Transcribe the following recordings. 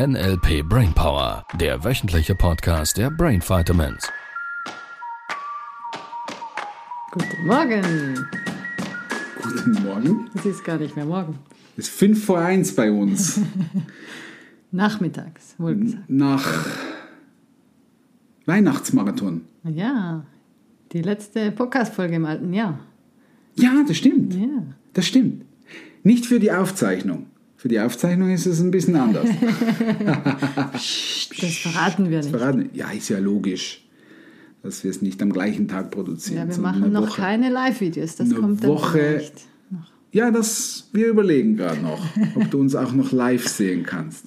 NLP Brainpower, der wöchentliche Podcast der Brain Vitamins. Guten Morgen. Guten Morgen. Es ist gar nicht mehr morgen. Es ist 5:01 bei uns. Nachmittags, wohl gesagt. Nach Weihnachtsmarathon. Ja, die letzte Podcast-Folge im alten Jahr. Ja, das stimmt. Ja. Das stimmt. Nicht für die Aufzeichnung. Für die Aufzeichnung ist es ein bisschen anders. Das verraten wir nicht. Ja, ist ja logisch, dass wir es nicht am gleichen Tag produzieren. Ja, wir machen noch keine Live-Videos. Das kommt dann vielleicht noch. Ja, wir überlegen gerade noch, ob du uns auch noch live sehen kannst.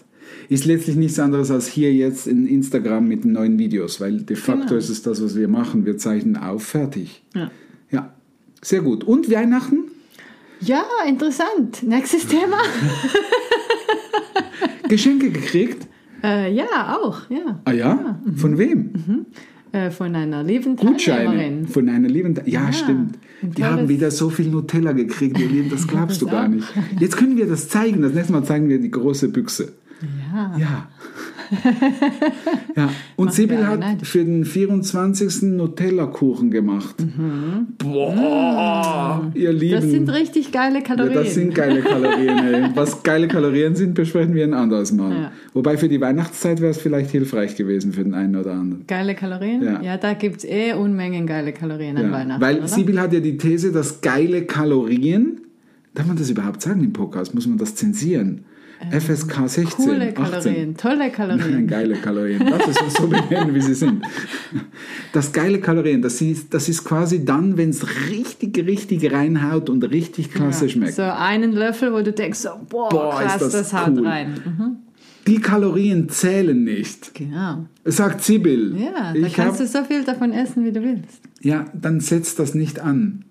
Ist letztlich nichts anderes als hier jetzt in Instagram mit den neuen Videos, weil de facto ist es das, was wir machen. Wir zeichnen auf, fertig. Ja. Sehr gut. Und Weihnachten? Ja, interessant. Nächstes Thema. Geschenke gekriegt? Ja, auch. Ja. Ah ja? Ja. Mhm. Von wem? Mhm. Von einer lieben Teilnehmerin. Von einer lieben Ja, stimmt. Die haben wieder so viel Nutella gekriegt, ihr Lieben, das glaubst du gar nicht. Jetzt können wir das zeigen. Das nächste Mal zeigen wir die große Büchse. Ja. Ja. Und Sibyl hat für den 24. Nutella-Kuchen gemacht. Mhm. Boah, ihr Lieben. Das sind richtig geile Kalorien. Ja, das sind geile Kalorien. Ey. Was geile Kalorien sind, besprechen wir ein anderes Mal. Ja. Wobei für die Weihnachtszeit wäre es vielleicht hilfreich gewesen für den einen oder anderen. Geile Kalorien? Ja, da gibt es Unmengen geile Kalorien an Weihnachten. Weil Sibyl hat ja die These, dass geile Kalorien, darf man das überhaupt sagen im Podcast? Muss man das zensieren? FSK 16, coole Kalorien, 18. Tolle Kalorien. Nein, geile Kalorien. Lass es uns so benennen, wie sie sind. Das geile Kalorien, das ist quasi dann, wenn es richtig reinhaut und richtig klasse schmeckt. So einen Löffel, wo du denkst, so, boah krass, das haut rein. Mhm. Die Kalorien zählen nicht. Genau. Sagt Sibyl. Ja, da kannst du so viel davon essen, wie du willst. Ja, dann setzt das nicht an.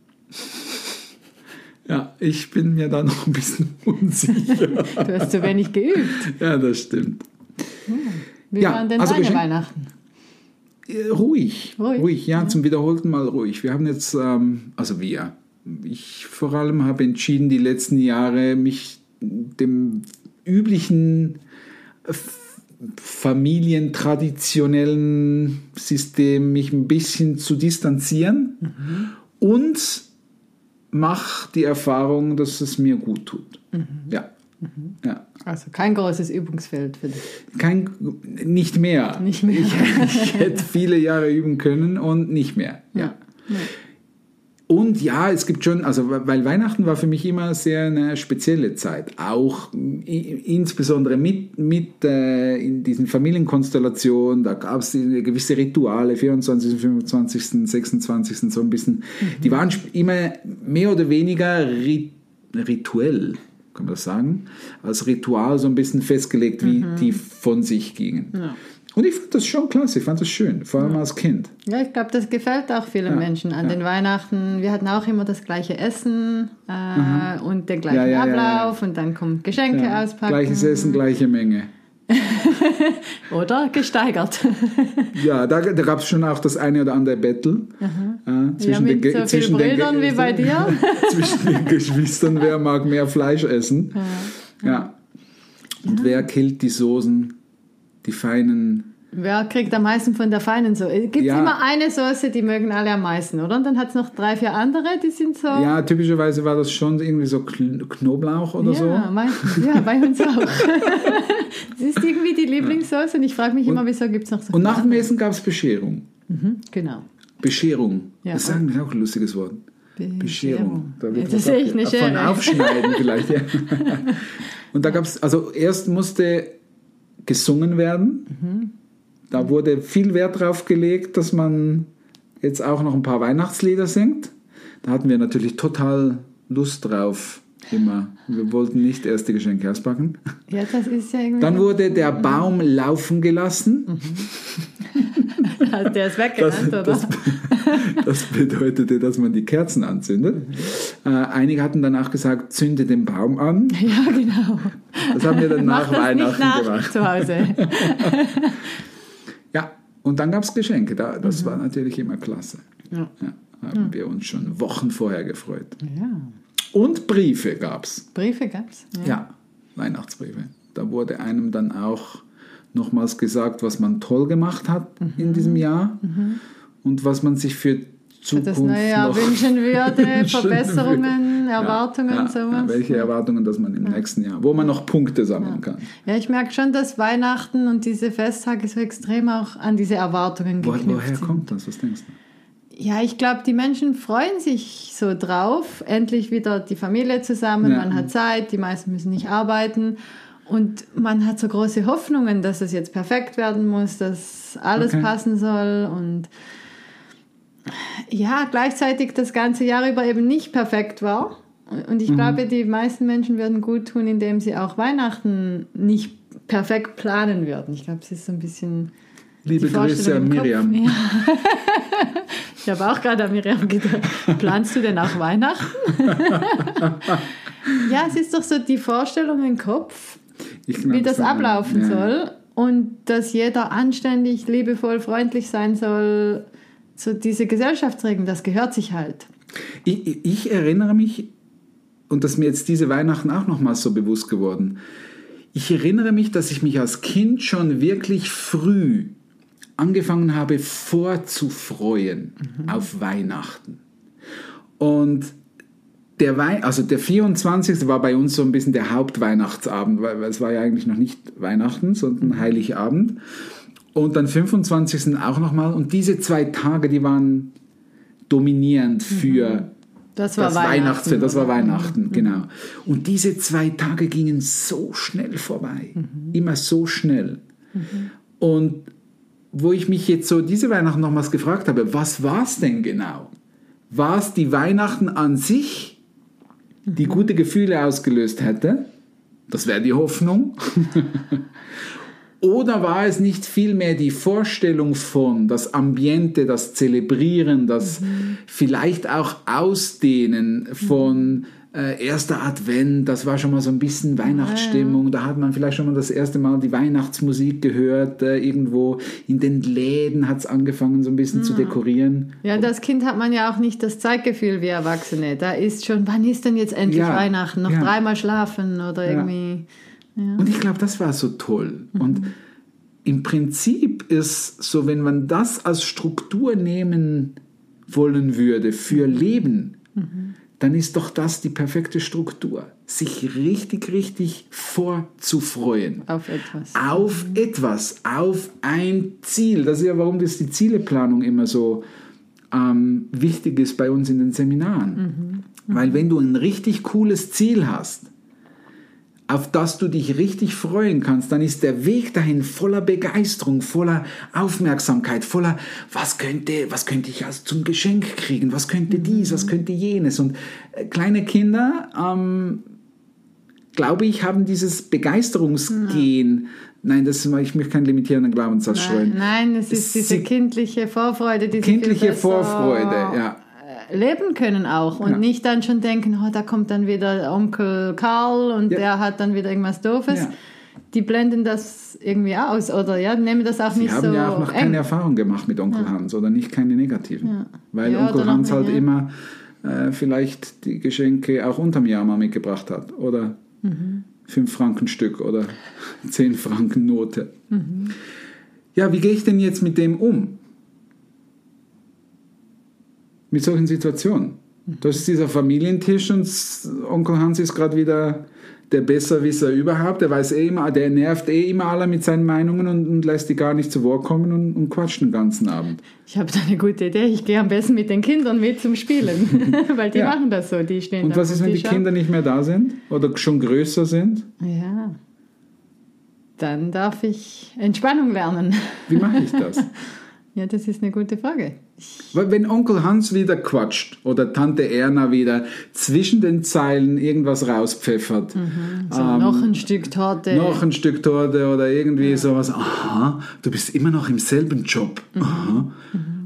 Ja, ich bin mir da noch ein bisschen unsicher. Du hast zu wenig geübt. Ja, das stimmt. Wie waren denn deine Weihnachten? Ruhig. Ja, zum wiederholten Mal ruhig. Wir haben jetzt, ich vor allem habe entschieden, die letzten Jahre mich dem üblichen familientraditionellen System mich ein bisschen zu distanzieren und mach die Erfahrung, dass es mir gut tut. Mhm. Ja. Mhm. Ja. Also kein großes Übungsfeld für dich. Nicht mehr. Ich hätte viele Jahre üben können und nicht mehr. Ja. Und ja, es gibt schon, also weil Weihnachten war für mich immer sehr eine spezielle Zeit. Auch insbesondere mit in diesen Familienkonstellationen, da gab es gewisse Rituale, 24., 25., 26., so ein bisschen. Mhm. Die waren immer mehr oder weniger rituell, kann man das sagen, als Ritual so ein bisschen festgelegt, wie die von sich gingen. Ja. Und ich fand das schon klasse, ich fand das schön, vor allem als Kind. Ja, ich glaube, das gefällt auch vielen Menschen an den Weihnachten. Wir hatten auch immer das gleiche Essen und den gleichen Ablauf und dann kommt Geschenke auspacken. Gleiches Essen, gleiche Menge. Oder gesteigert. Ja, da gab es schon auch das eine oder andere Battle. Zwischen den Brüdern wie bei dir. Zwischen den Geschwistern, wer mag mehr Fleisch essen. Ja. Und wer killt die Soßen? Die feinen... Wer kriegt am meisten von der feinen Soße? Es gibt immer eine Soße, die mögen alle am meisten, oder? Und dann hat es noch 3-4 andere, die sind so... Ja, typischerweise war das schon irgendwie so Knoblauch oder so. Ja, bei uns auch. Das ist irgendwie die Lieblingssoße und ich frage mich immer, wieso gibt es noch so... Und nach dem Essen gab es Bescherung. Mhm, genau. Bescherung. Ja, das sagen wir auch ein lustiges Wort. Bescherung. Da wird das echt eine Schere. Von Aufschneiden vielleicht, ja. Und da gab es... Also erst musste... gesungen werden. Mhm. Da wurde viel Wert drauf gelegt, dass man jetzt auch noch ein paar Weihnachtslieder singt. Da hatten wir natürlich total Lust drauf, immer. Wir wollten nicht erst die Geschenke auspacken. Ja, das ist ja irgendwie... Dann wurde der Baum laufen gelassen. Mhm. Der ist weggerannt, oder? Das bedeutete, dass man die Kerzen anzündet. Einige hatten danach gesagt, zünde den Baum an. Ja, genau. Das haben wir dann nach Weihnachten gemacht. Zu Hause. Ja, und dann gab es Geschenke. Das war natürlich immer klasse. Ja, haben wir uns schon Wochen vorher gefreut. Ja. Und Briefe gab es. Ja, Weihnachtsbriefe. Da wurde einem dann auch nochmals gesagt, was man toll gemacht hat in diesem Jahr und was man sich für Zukunft das neue Jahr noch wünschen würde, Verbesserungen, Erwartungen. Ja, sowas. Ja, welche Erwartungen, dass man im nächsten Jahr, wo man noch Punkte sammeln kann. Ja, ich merke schon, dass Weihnachten und diese Festtage so extrem auch an diese Erwartungen geknüpft sind. Woher kommt das? Was denkst du? Ja, ich glaube, die Menschen freuen sich so drauf, endlich wieder die Familie zusammen, man hat Zeit, die meisten müssen nicht arbeiten und man hat so große Hoffnungen, dass es jetzt perfekt werden muss, dass alles passen soll und ja, gleichzeitig das ganze Jahr über eben nicht perfekt war und ich glaube, die meisten Menschen würden gut tun, indem sie auch Weihnachten nicht perfekt planen würden. Ich glaube, es ist so ein bisschen... Liebe Grüße an Miriam. Ja. Ich habe auch gerade an Miriam gedacht. Planst du denn auch Weihnachten? Ja, es ist doch so die Vorstellung im Kopf, wie das ablaufen soll und dass jeder anständig, liebevoll, freundlich sein soll. So diese Gesellschaftsregeln, das gehört sich halt. Ich erinnere mich, und das ist mir jetzt diese Weihnachten auch nochmal so bewusst geworden, ich erinnere mich, dass ich mich als Kind schon wirklich früh angefangen habe vorzufreuen auf Weihnachten. Und der 24. war bei uns so ein bisschen der Hauptweihnachtsabend, weil es war ja eigentlich noch nicht Weihnachten, sondern Heiligabend. Und dann 25. auch nochmal. Und diese 2 Tage, die waren dominierend für das Weihnachtsfest. Das war Weihnachten, genau. Und diese 2 Tage gingen so schnell vorbei. Immer so schnell. Und wo ich mich jetzt so diese Weihnachten nochmals gefragt habe, was war es denn genau? War es die Weihnachten an sich, die gute Gefühle ausgelöst hätte? Das wäre die Hoffnung. Oder war es nicht vielmehr die Vorstellung von, das Ambiente, das Zelebrieren, das vielleicht auch Ausdehnen von erster Advent, das war schon mal so ein bisschen Weihnachtsstimmung, da hat man vielleicht schon mal das erste Mal die Weihnachtsmusik gehört, irgendwo in den Läden hat es angefangen so ein bisschen zu dekorieren. Ja, als Kind hat man ja auch nicht das Zeitgefühl wie Erwachsene, da ist schon, wann ist denn jetzt endlich Weihnachten, noch 3-mal schlafen oder irgendwie... Ja. Und ich glaube, das war so toll. Und im Prinzip ist so, wenn man das als Struktur nehmen wollen würde für Leben, dann ist doch das die perfekte Struktur. Sich richtig, richtig vorzufreuen. Auf etwas. Auf etwas, auf ein Ziel. Das ist ja, warum das die Zieleplanung immer so wichtig ist bei uns in den Seminaren. Weil wenn du ein richtig cooles Ziel hast, auf das du dich richtig freuen kannst, dann ist der Weg dahin voller Begeisterung, voller Aufmerksamkeit, voller, was könnte ich also zum Geschenk kriegen, was könnte dies, was könnte jenes. Und kleine Kinder, glaube ich, haben dieses Begeisterungsgen. Nein, ich möchte keinen limitierenden Glaubenssatz streuen. Nein, es ist diese kindliche Vorfreude. Ja. Leben können auch und nicht dann schon denken, da kommt dann wieder Onkel Karl und der hat dann wieder irgendwas Doofes. Ja. Die blenden das irgendwie aus oder nehmen das auch Sie nicht so. Sie haben ja auch noch keine Erfahrung gemacht mit Onkel Hans oder nicht keine negativen, weil Onkel Hans halt immer vielleicht die Geschenke auch unterm Jahr mal mitgebracht hat oder 5-Franken-Stück oder 10-Franken-Note. Ja, wie gehe ich denn jetzt mit dem um? Mit solchen Situationen. Da ist dieser Familientisch und Onkel Hans ist gerade wieder der Besserwisser überhaupt. Der weiß immer, der nervt immer alle mit seinen Meinungen und lässt die gar nicht zu Wort kommen und quatscht den ganzen Abend. Ich habe da eine gute Idee. Ich gehe am besten mit den Kindern mit zum Spielen, weil die machen das so. Die stehen und was ist, wenn die Kinder nicht mehr da sind oder schon größer sind? Ja, dann darf ich Entspannung lernen. Wie mache ich das? Ja, das ist eine gute Frage. Wenn Onkel Hans wieder quatscht oder Tante Erna wieder zwischen den Zeilen irgendwas rauspfeffert. So noch ein Stück Torte. Noch ein Stück Torte oder irgendwie sowas. Aha, du bist immer noch im selben Job. Aha.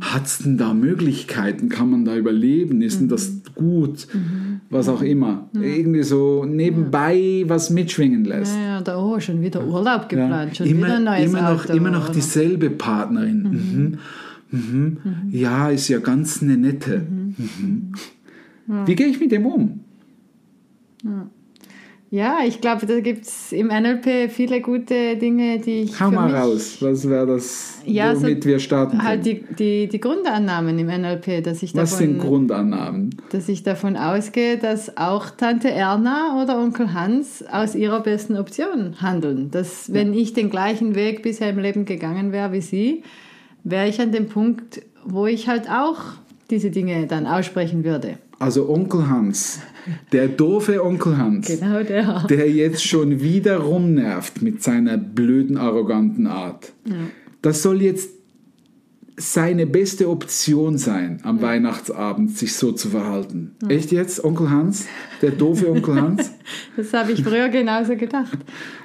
Hat's denn da Möglichkeiten? Kann man da überleben? Ist denn das gut? Was auch immer. Irgendwie so nebenbei was mitschwingen lässt. Ja, da schon wieder Urlaub geplant, schon wieder ein neues Auto. Immer noch dieselbe Partnerin. Ja, ist ja ganz eine nette. Wie gehe ich mit dem um? Ja. Ja, ich glaube, da gibt es im NLP viele gute Dinge, die ich Hau mal raus, was wäre das, ja, womit so wir starten halt können? Halt die Grundannahmen im NLP, dass ich davon... Was sind Grundannahmen? Dass ich davon ausgehe, dass auch Tante Erna oder Onkel Hans aus ihrer besten Option handeln. Dass, wenn ich den gleichen Weg bisher im Leben gegangen wäre wie sie, wäre ich an dem Punkt, wo ich halt auch diese Dinge dann aussprechen würde. Also Onkel Hans, der doofe Onkel Hans, genau der jetzt schon wieder rumnervt mit seiner blöden, arroganten Art. Ja. Das soll jetzt seine beste Option sein, am Weihnachtsabend sich so zu verhalten. Ja. Echt jetzt, Onkel Hans? Der doofe Onkel Hans? Das habe ich früher genauso gedacht.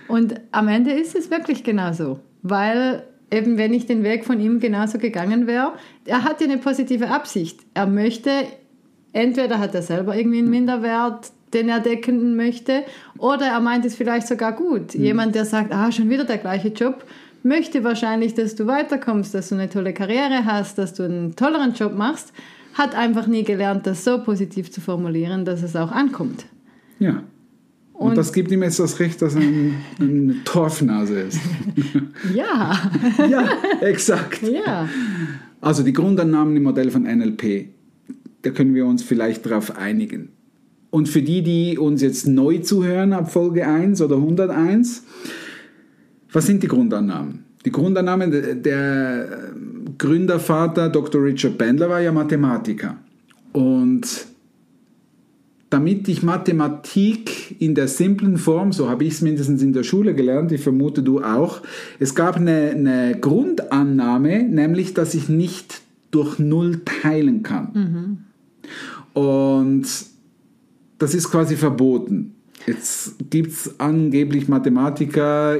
Und am Ende ist es wirklich genauso, weil... Eben, wenn ich den Weg von ihm genauso gegangen wäre, er hat ja eine positive Absicht. Er möchte, entweder hat er selber irgendwie einen Minderwert, den er decken möchte, oder er meint es vielleicht sogar gut. Jemand, der sagt, schon wieder der gleiche Job, möchte wahrscheinlich, dass du weiterkommst, dass du eine tolle Karriere hast, dass du einen tolleren Job machst, hat einfach nie gelernt, das so positiv zu formulieren, dass es auch ankommt. Ja. Und das gibt ihm jetzt das Recht, dass er eine Torfnase ist. Ja. Ja, exakt. Ja. Also die Grundannahmen im Modell von NLP, da können wir uns vielleicht drauf einigen. Und für die, die uns jetzt neu zuhören ab Folge 1 oder 101, was sind die Grundannahmen? Die Grundannahmen, der Gründervater Dr. Richard Bendler war ja Mathematiker. Und... damit ich Mathematik in der simplen Form, so habe ich es mindestens in der Schule gelernt, ich vermute du auch, es gab eine Grundannahme, nämlich, dass ich nicht durch Null teilen kann. Mhm. Und das ist quasi verboten. Jetzt gibt es angeblich Mathematiker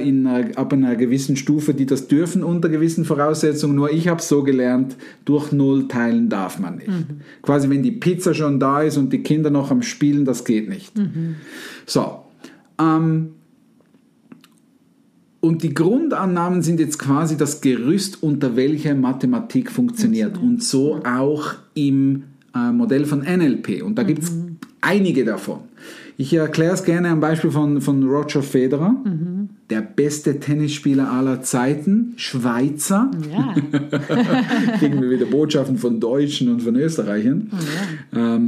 ab einer gewissen Stufe, die das dürfen unter gewissen Voraussetzungen, nur ich habe es so gelernt, durch Null teilen darf man nicht. Mhm. Quasi wenn die Pizza schon da ist und die Kinder noch am Spielen, das geht nicht. Mhm. So, und die Grundannahmen sind jetzt quasi das Gerüst, unter welcher Mathematik funktioniert und so auch im Modell von NLP und da gibt es einige davon. Ich erkläre es gerne am Beispiel von Roger Federer, der beste Tennisspieler aller Zeiten, Schweizer. Ja. Kriegen wir wieder Botschaften von Deutschen und von Österreichern. Oh, ja.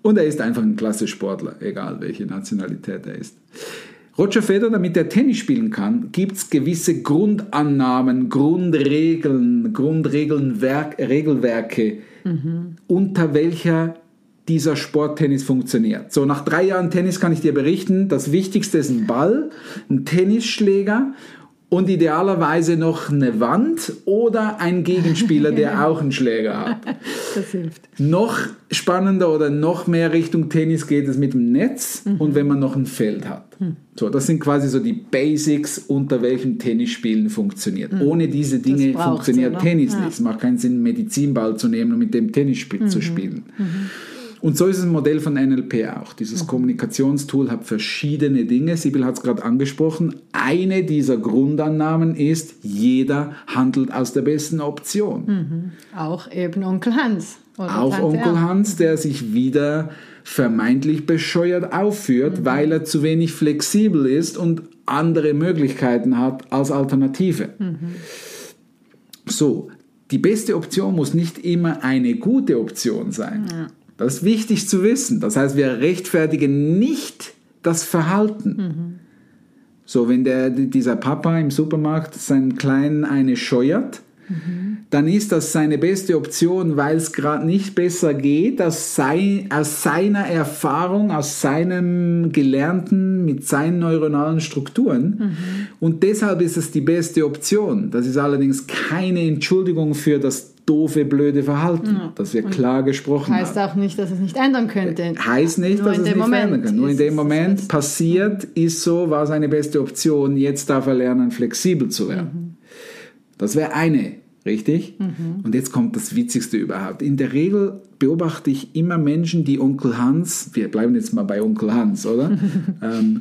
Und er ist einfach ein klasse Sportler, egal welche Nationalität er ist. Roger Federer, damit er Tennis spielen kann, gibt es gewisse Grundannahmen, Regelwerke, unter welcher dieser Sporttennis funktioniert. So, nach 3 Jahren Tennis kann ich dir berichten, das Wichtigste ist ein Ball, ein Tennisschläger und idealerweise noch eine Wand oder ein Gegenspieler, der auch einen Schläger hat. Das hilft. Noch spannender oder noch mehr Richtung Tennis geht es mit dem Netz und wenn man noch ein Feld hat. So, das sind quasi so die Basics, unter welchem Tennisspielen funktioniert. Ohne diese Dinge funktioniert Tennis nicht. Es macht keinen Sinn, einen Medizinball zu nehmen und mit dem Tennis zu spielen. Und so ist das Modell von NLP auch. Dieses Kommunikationstool hat verschiedene Dinge. Sibyl hat es gerade angesprochen. Eine dieser Grundannahmen ist, jeder handelt aus der besten Option. Auch eben Onkel Hans. Oder auch Tante Onkel Hans, der sich wieder vermeintlich bescheuert aufführt, weil er zu wenig flexibel ist und andere Möglichkeiten hat als Alternative. So, die beste Option muss nicht immer eine gute Option sein. Ja. Das ist wichtig zu wissen. Das heißt, wir rechtfertigen nicht das Verhalten. So, wenn dieser Papa im Supermarkt seinen Kleinen eine scheuert, dann ist das seine beste Option, weil es gerade nicht besser geht, aus seiner Erfahrung, aus seinem Gelernten, mit seinen neuronalen Strukturen. Und deshalb ist es die beste Option. Das ist allerdings keine Entschuldigung für das doofe, blöde Verhalten, das wir klar gesprochen haben. Heißt auch nicht, dass es nicht ändern könnte. Heißt nicht, dass es nicht ändern kann. Nur in dem Moment passiert, ist so, war seine beste Option, jetzt darf er lernen, flexibel zu werden. Das wäre eine, richtig? Und jetzt kommt das Witzigste überhaupt. In der Regel beobachte ich immer Menschen, die Onkel Hans, wir bleiben jetzt mal bei Onkel Hans, oder?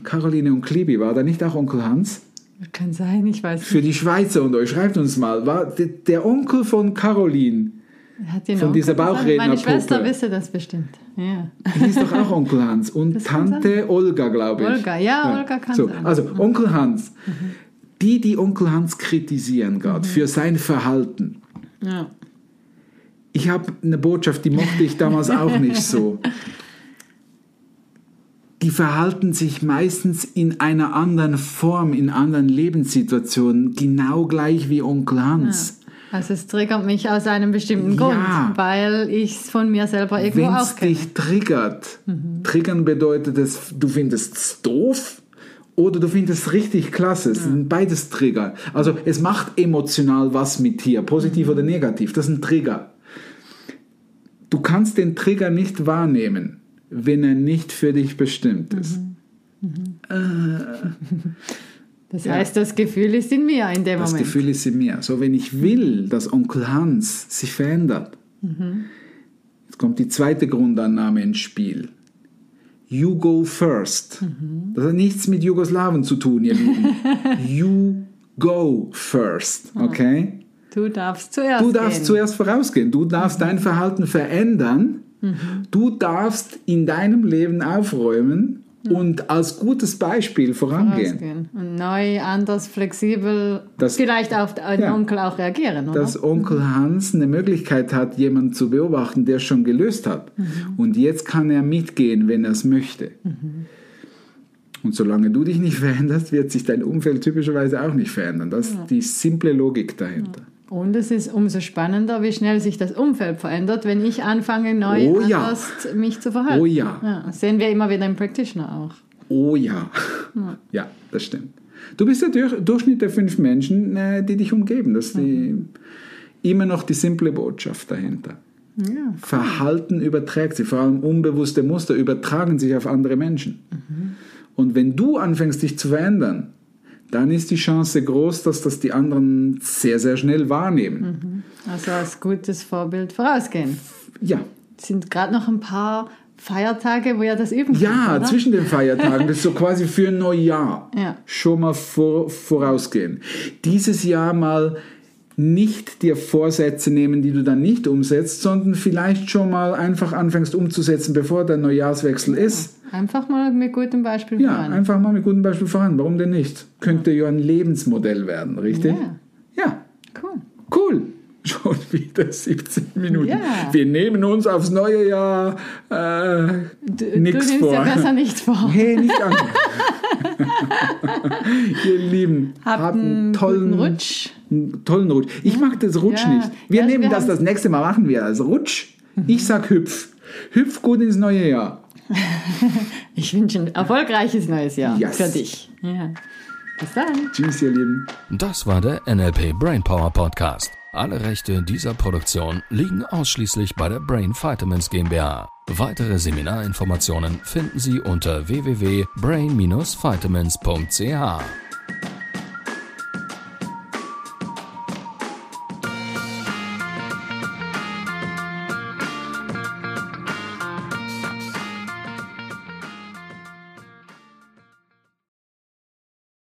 Caroline und Klibi, war da nicht auch Onkel Hans? Kann sein, ich weiß nicht. Für die Schweizer und euch, schreibt uns mal, war der Onkel von Caroline Hat die von Onkel dieser Bauchrednerpuppe. Meine Schwester wisse das bestimmt. Ja. Die ist doch auch Onkel Hans und das Tante Olga, glaube ich. Olga, ja, Olga kann so. Also Onkel Hans. Mhm. Die Onkel Hans kritisieren gerade für sein Verhalten. Ja. Ich habe eine Botschaft, die mochte ich damals auch nicht so. Die verhalten sich meistens in einer anderen Form, in anderen Lebenssituationen, genau gleich wie Onkel Hans. Ja. Also es triggert mich aus einem bestimmten Grund, weil ich es von mir selber irgendwo auch kenne. Wenn es dich triggert, triggern bedeutet, dass du findest es doof oder du findest es richtig klasse. Es sind beides Trigger. Also es macht emotional was mit dir, positiv oder negativ. Das ist ein Trigger. Du kannst den Trigger nicht wahrnehmen, wenn er nicht für dich bestimmt ist. Das heißt, das Gefühl ist in mir in dem Moment. Das Gefühl ist in mir. So, wenn ich will, dass Onkel Hans sich verändert, jetzt kommt die zweite Grundannahme ins Spiel. You go first. Das hat nichts mit Jugoslawen zu tun, ihr Lieben. You go first, okay? Du darfst zuerst gehen. Du darfst zuerst vorausgehen. Du darfst dein Verhalten verändern. Du darfst in deinem Leben aufräumen und als gutes Beispiel vorangehen. Und neu, anders, flexibel, vielleicht auf den Onkel auch reagieren, oder? Dass Onkel Hans eine Möglichkeit hat, jemanden zu beobachten, der es schon gelöst hat. Und jetzt kann er mitgehen, wenn er es möchte. Und solange du dich nicht veränderst, wird sich dein Umfeld typischerweise auch nicht verändern. Das ist die simple Logik dahinter. Und es ist umso spannender, wie schnell sich das Umfeld verändert, wenn ich anfange, neu anders mich zu verhalten. Oh ja. Das sehen wir immer wieder im Practitioner auch. Oh ja. Ja, das stimmt. Du bist der Durchschnitt der 5 Menschen, die dich umgeben. Das ist immer noch die simple Botschaft dahinter. Ja, cool. Verhalten überträgt sich. Vor allem unbewusste Muster übertragen sich auf andere Menschen. Und wenn du anfängst, dich zu verändern, dann ist die Chance groß, dass das die anderen sehr, sehr schnell wahrnehmen. Also als gutes Vorbild vorausgehen. Ja. Es sind gerade noch ein paar Feiertage, wo ihr das üben könnt, oder? Zwischen den Feiertagen. Das ist so quasi für ein Neujahr. Schon mal vorausgehen. Dieses Jahr mal nicht dir Vorsätze nehmen, die du dann nicht umsetzt, sondern vielleicht schon mal einfach anfängst umzusetzen, bevor dein Neujahrswechsel ist. Einfach mal mit gutem Beispiel voran. Ja, einfach mal mit gutem Beispiel voran. Warum denn nicht? Könnte ja ein Lebensmodell werden, richtig? Ja. Cool. Schon wieder 17 Minuten. Wir nehmen uns aufs neue Jahr nichts vor. Du nimmst ja besser nichts vor. Nee, nicht an. Ihr Lieben, habt einen tollen Rutsch. Ich mag das Rutsch nicht. Wir nehmen das nächste Mal, machen wir als Rutsch. Ich sag hüpf. Hüpf gut ins neue Jahr. Ich wünsche ein erfolgreiches neues Jahr für dich. Bis dann. Tschüss, ihr Lieben. Das war der NLP Brainpower Podcast. Alle Rechte dieser Produktion liegen ausschließlich bei der Brain Vitamins GmbH. Weitere Seminarinformationen finden Sie unter www.brain-vitamins.ch.